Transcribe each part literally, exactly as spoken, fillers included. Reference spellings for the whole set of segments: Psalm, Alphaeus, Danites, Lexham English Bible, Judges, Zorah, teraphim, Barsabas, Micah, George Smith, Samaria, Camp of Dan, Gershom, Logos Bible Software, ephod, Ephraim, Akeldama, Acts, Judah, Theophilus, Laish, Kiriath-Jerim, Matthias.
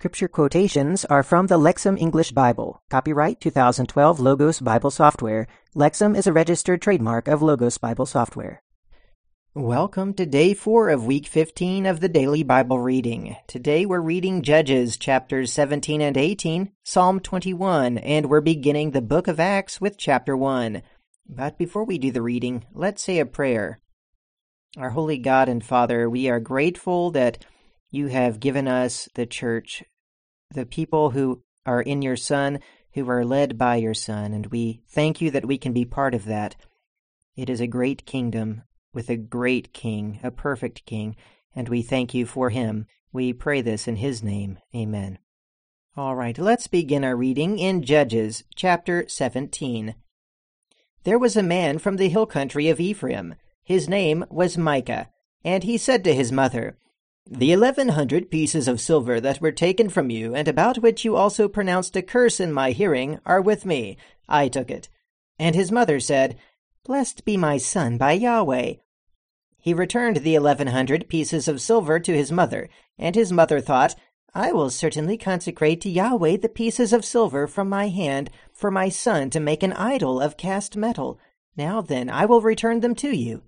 scripture quotations are from the Lexham English Bible. Copyright twenty twelve Logos Bible Software. Lexham is a registered trademark of Logos Bible Software. Welcome to day four of week fifteen of the Daily Bible Reading. Today we're reading Judges chapters seventeen and eighteen, Psalm twenty-one, and we're beginning the book of Acts with chapter one. But before we do the reading, let's say a prayer. Our holy God and Father, we are grateful that you have given us the church, the people who are in your Son, who are led by your Son, and we thank you that we can be part of that. It is a great kingdom with a great King, a perfect King, and we thank you for him. We pray this in his name. Amen. All right, let's begin our reading in Judges chapter seventeen. There was a man from the hill country of Ephraim. His name was Micah, and he said to his mother, "The eleven hundred pieces of silver that were taken from you, and about which you also pronounced a curse in my hearing, are with me. I took it." And his mother said, "Blessed be my son by Yahweh." He returned the eleven hundred pieces of silver to his mother, and his mother thought, "I will certainly consecrate to Yahweh the pieces of silver from my hand, for my son to make an idol of cast metal. Now then, I will return them to you."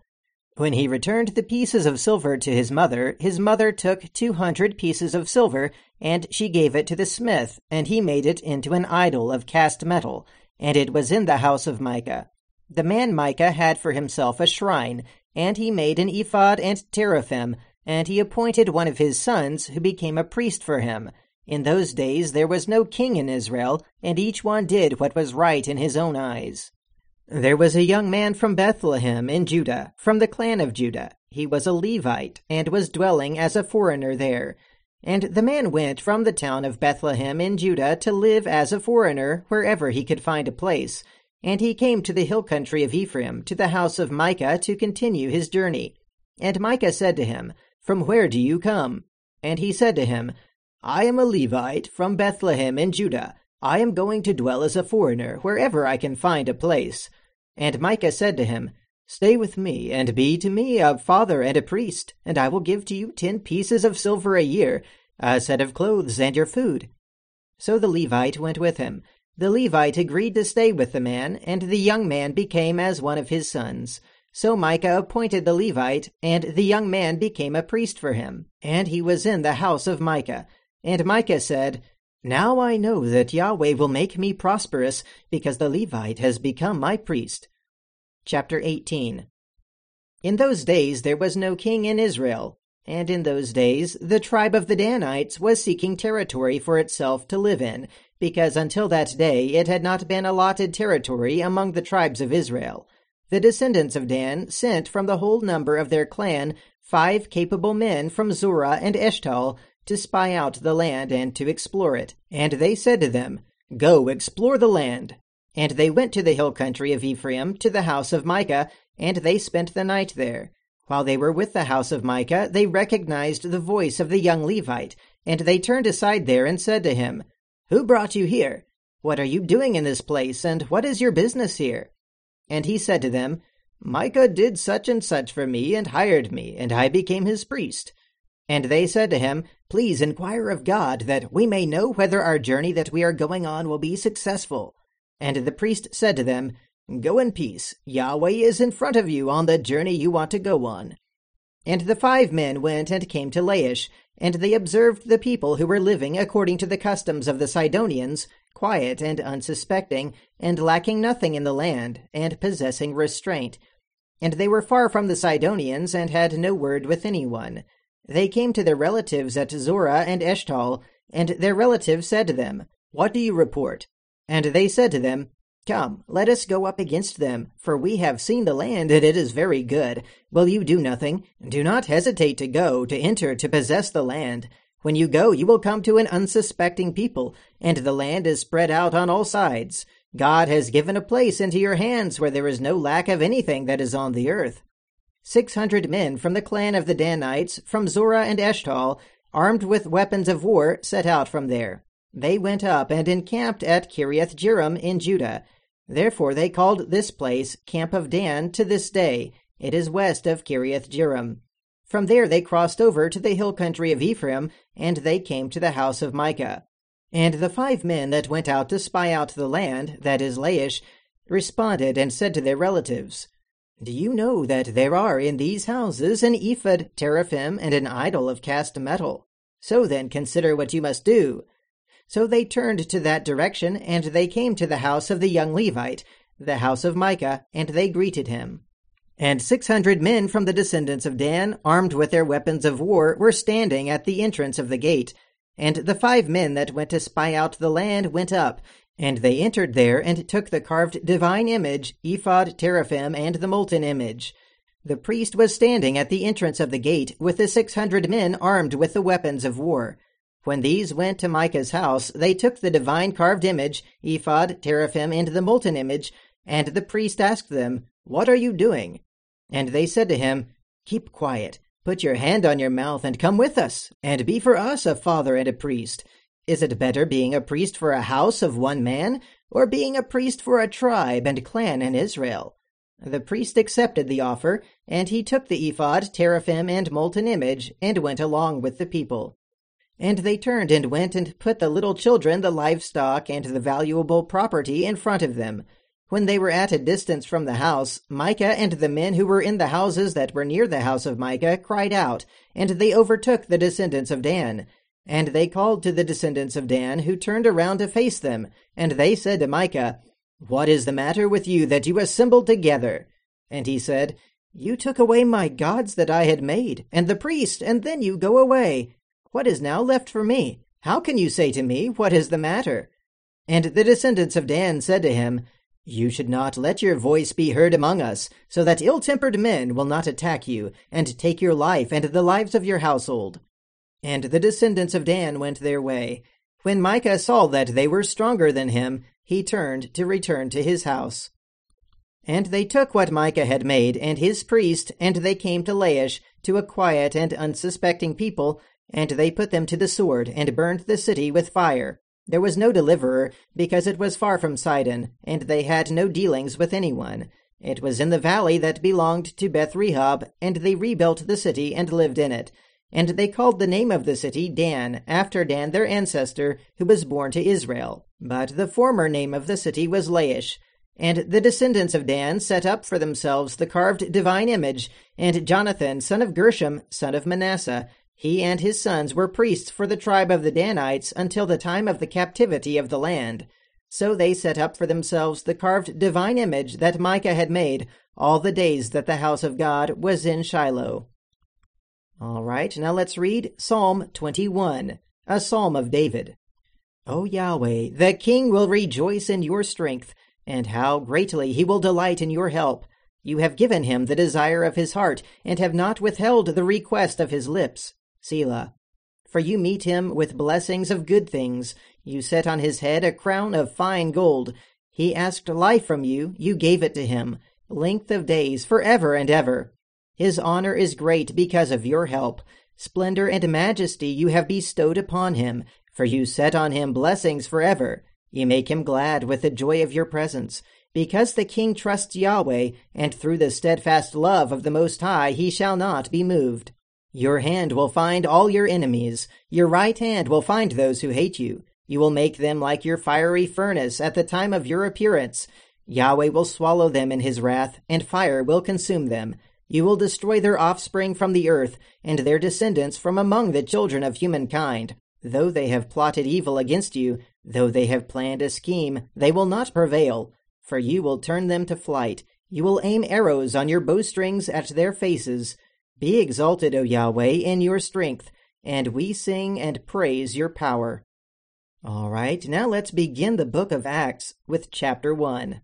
When he returned the pieces of silver to his mother, his mother took two hundred pieces of silver, and she gave it to the smith, and he made it into an idol of cast metal, and it was in the house of Micah. The man Micah had for himself a shrine, and he made an ephod and teraphim, and he appointed one of his sons, who became a priest for him. In those days there was no king in Israel, and each one did what was right in his own eyes. There was a young man from Bethlehem in Judah, from the clan of Judah. He was a Levite, and was dwelling as a foreigner there. And the man went from the town of Bethlehem in Judah to live as a foreigner wherever he could find a place. And he came to the hill country of Ephraim, to the house of Micah, to continue his journey. And Micah said to him, "From where do you come?" And he said to him, "I am a Levite from Bethlehem in Judah. I am going to dwell as a foreigner wherever I can find a place." And Micah said to him, "Stay with me, and be to me a father and a priest, and I will give to you ten pieces of silver a year, a set of clothes, and your food." So the Levite went with him. The Levite agreed to stay with the man, and the young man became as one of his sons. So Micah appointed the Levite, and the young man became a priest for him, and he was in the house of Micah. And Micah said, "Now I know that Yahweh will make me prosperous, because the Levite has become my priest." Chapter eighteen. In those days there was no king in Israel, and in those days the tribe of the Danites was seeking territory for itself to live in, because until that day it had not been allotted territory among the tribes of Israel. The descendants of Dan sent from the whole number of their clan five capable men from Zorah and Eshtaol, to spy out the land and to explore it. And they said to them, "Go, explore the land." And they went to the hill country of Ephraim, to the house of Micah, and they spent the night there. While they were with the house of Micah, they recognized the voice of the young Levite, and they turned aside there and said to him, "Who brought you here? What are you doing in this place, and what is your business here?" And he said to them, "Micah did such and such for me, and hired me, and I became his priest." And they said to him, "Please inquire of God, that we may know whether our journey that we are going on will be successful." And the priest said to them, "Go in peace. Yahweh is in front of you on the journey you want to go on." And the five men went and came to Laish, and they observed the people who were living according to the customs of the Sidonians, quiet and unsuspecting, and lacking nothing in the land, and possessing restraint. And they were far from the Sidonians, and had no word with anyone. They came to their relatives at Zorah and Eshtaol, and their relatives said to them, "What do you report?" And they said to them, "Come, let us go up against them, for we have seen the land, and it is very good. Will you do nothing? Do not hesitate to go, to enter, to possess the land. When you go, you will come to an unsuspecting people, and the land is spread out on all sides. God has given a place into your hands where there is no lack of anything that is on the earth." Six hundred men from the clan of the Danites, from Zorah and Eshtaol, armed with weapons of war, set out from there. They went up and encamped at Kiriath-Jerim in Judah. Therefore they called this place Camp of Dan to this day. It is west of Kiriath-Jerim. From there they crossed over to the hill country of Ephraim, and they came to the house of Micah. And the five men that went out to spy out the land, that is Laish, responded and said to their relatives, "Do you know that there are in these houses an ephod, teraphim, and an idol of cast metal? So then consider what you must do." So they turned to that direction, and they came to the house of the young Levite, the house of Micah, and they greeted him. And six hundred men from the descendants of Dan, armed with their weapons of war, were standing at the entrance of the gate. And the five men that went to spy out the land went up, and they entered there and took the carved divine image, ephod, teraphim, and the molten image. The priest was standing at the entrance of the gate with the six hundred men armed with the weapons of war. When these went to Micah's house, they took the divine carved image, ephod, teraphim, and the molten image, and the priest asked them, "What are you doing?" And they said to him, "Keep quiet. Put your hand on your mouth and come with us, and be for us a father and a priest. Is it better being a priest for a house of one man, or being a priest for a tribe and clan in Israel?" The priest accepted the offer, and he took the ephod, teraphim, and molten image, and went along with the people. And they turned and went and put the little children, the livestock, and the valuable property in front of them. When they were at a distance from the house, Micah and the men who were in the houses that were near the house of Micah cried out, and they overtook the descendants of Dan. And they called to the descendants of Dan, who turned around to face them. And they said to Micah, "What is the matter with you that you assembled together?" And he said, "You took away my gods that I had made, and the priest, and then you go away. What is now left for me? How can you say to me, 'What is the matter?'" And the descendants of Dan said to him, "You should not let your voice be heard among us, so that ill-tempered men will not attack you, and take your life and the lives of your household." And the descendants of Dan went their way. When Micah saw that they were stronger than him, he turned to return to his house. And they took what Micah had made, and his priest, and they came to Laish, to a quiet and unsuspecting people, and they put them to the sword, and burned the city with fire. There was no deliverer, because it was far from Sidon, and they had no dealings with anyone. It was in the valley that belonged to Beth-rehob, and they rebuilt the city and lived in it. And they called the name of the city Dan, after Dan their ancestor, who was born to Israel. But the former name of the city was Laish. And the descendants of Dan set up for themselves the carved divine image, and Jonathan, son of Gershom, son of Manasseh, he and his sons were priests for the tribe of the Danites until the time of the captivity of the land. So they set up for themselves the carved divine image that Micah had made all the days that the house of God was in Shiloh. All right, now let's read Psalm twenty-one, a psalm of David. O Yahweh, the king will rejoice in your strength, and how greatly he will delight in your help. You have given him the desire of his heart, and have not withheld the request of his lips. Selah. For you meet him with blessings of good things. You set on his head a crown of fine gold. He asked life from you, you gave it to him, length of days forever and ever. His honor is great because of your help. Splendor and majesty you have bestowed upon him, for you set on him blessings forever. You make him glad with the joy of your presence. Because the king trusts Yahweh, and through the steadfast love of the Most High he shall not be moved. Your hand will find all your enemies. Your right hand will find those who hate you. You will make them like your fiery furnace at the time of your appearance. Yahweh will swallow them in his wrath, and fire will consume them. You will destroy their offspring from the earth, and their descendants from among the children of humankind. Though they have plotted evil against you, though they have planned a scheme, they will not prevail. For you will turn them to flight. You will aim arrows on your bowstrings at their faces. Be exalted, O Yahweh, in your strength, and we sing and praise your power. All right, now let's begin the book of Acts with chapter one.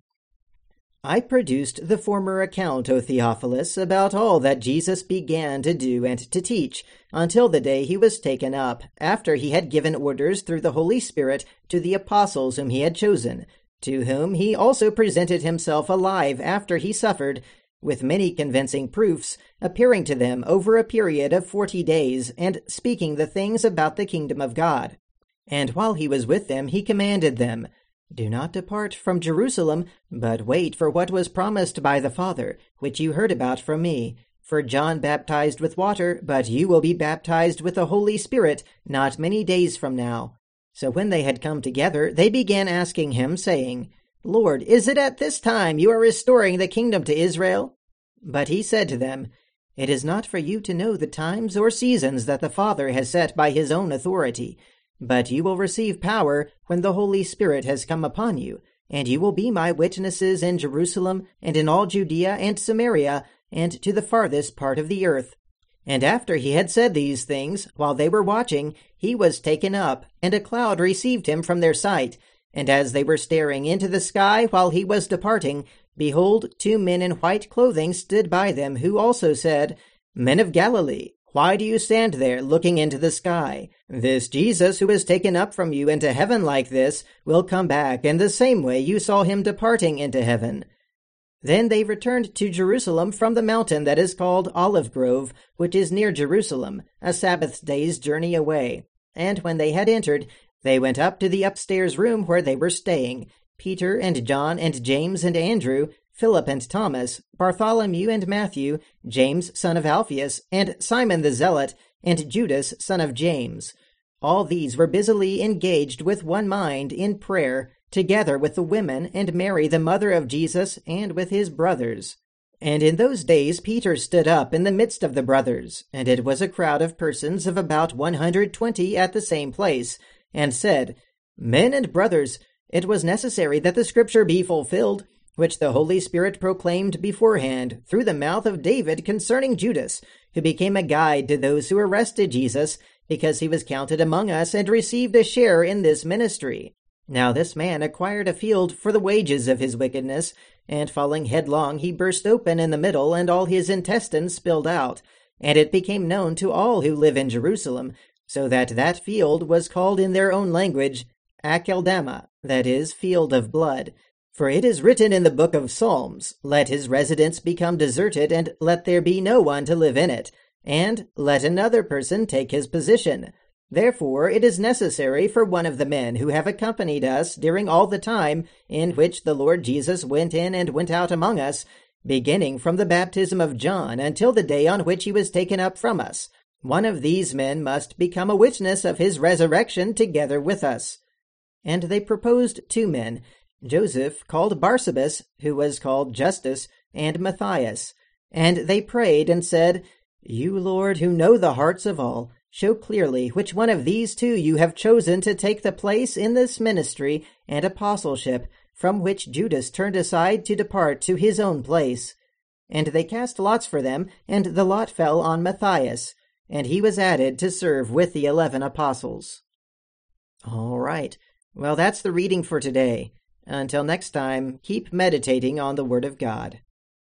I produced the former account, O Theophilus, about all that Jesus began to do and to teach, until the day he was taken up, after he had given orders through the Holy Spirit to the apostles whom he had chosen, to whom he also presented himself alive after he suffered, with many convincing proofs, appearing to them over a period of forty days, and speaking the things about the kingdom of God. And while he was with them, he commanded them, "Do not depart from Jerusalem, but wait for what was promised by the Father, which you heard about from me. For John baptized with water, but you will be baptized with the Holy Spirit not many days from now. So when they had come together, they began asking him, saying, Lord, is it at this time you are restoring the kingdom to Israel? But he said to them, It is not for you to know the times or seasons that the Father has set by his own authority, but you will receive power when the Holy Spirit has come upon you, and you will be my witnesses in Jerusalem and in all Judea and Samaria, and to the farthest part of the earth. And after he had said these things, while they were watching, he was taken up, and a cloud received him from their sight. And as they were staring into the sky while he was departing, behold, two men in white clothing stood by them, who also said, Men of Galilee, why do you stand there looking into the sky? This Jesus who is taken up from you into heaven like this will come back in the same way you saw him departing into heaven. Then they returned to Jerusalem from the mountain that is called Olive Grove, which is near Jerusalem, a Sabbath day's journey away. And when they had entered, they went up to the upstairs room where they were staying, Peter and John and James and Andrew, Philip and Thomas, Bartholomew and Matthew, James son of Alphaeus, and Simon the Zealot, and Judas son of James. All these were busily engaged with one mind in prayer, together with the women and Mary the mother of Jesus, and with his brothers. And in those days Peter stood up in the midst of the brothers, and it was a crowd of persons of about one hundred twenty at the same place, and said, Men and brothers, it was necessary that the Scripture be fulfilled, which the Holy Spirit proclaimed beforehand through the mouth of David concerning Judas, who became a guide to those who arrested Jesus, because he was counted among us and received a share in this ministry. Now this man acquired a field for the wages of his wickedness, and falling headlong he burst open in the middle, and all his intestines spilled out. And it became known to all who live in Jerusalem, so that that field was called in their own language Akeldama, that is, field of blood. For it is written in the book of Psalms, Let his residence become deserted, and let there be no one to live in it, and let another person take his position. Therefore it is necessary for one of the men who have accompanied us during all the time in which the Lord Jesus went in and went out among us, beginning from the baptism of John until the day on which he was taken up from us. One of these men must become a witness of his resurrection together with us. And they proposed two men, Joseph called Barsabas, who was called Justus, and Matthias. And they prayed and said, You, Lord, who know the hearts of all, show clearly which one of these two you have chosen to take the place in this ministry and apostleship, from which Judas turned aside to depart to his own place. And they cast lots for them, and the lot fell on Matthias, and he was added to serve with the eleven apostles. All right, well, that's the reading for today. Until next time, keep meditating on the Word of God.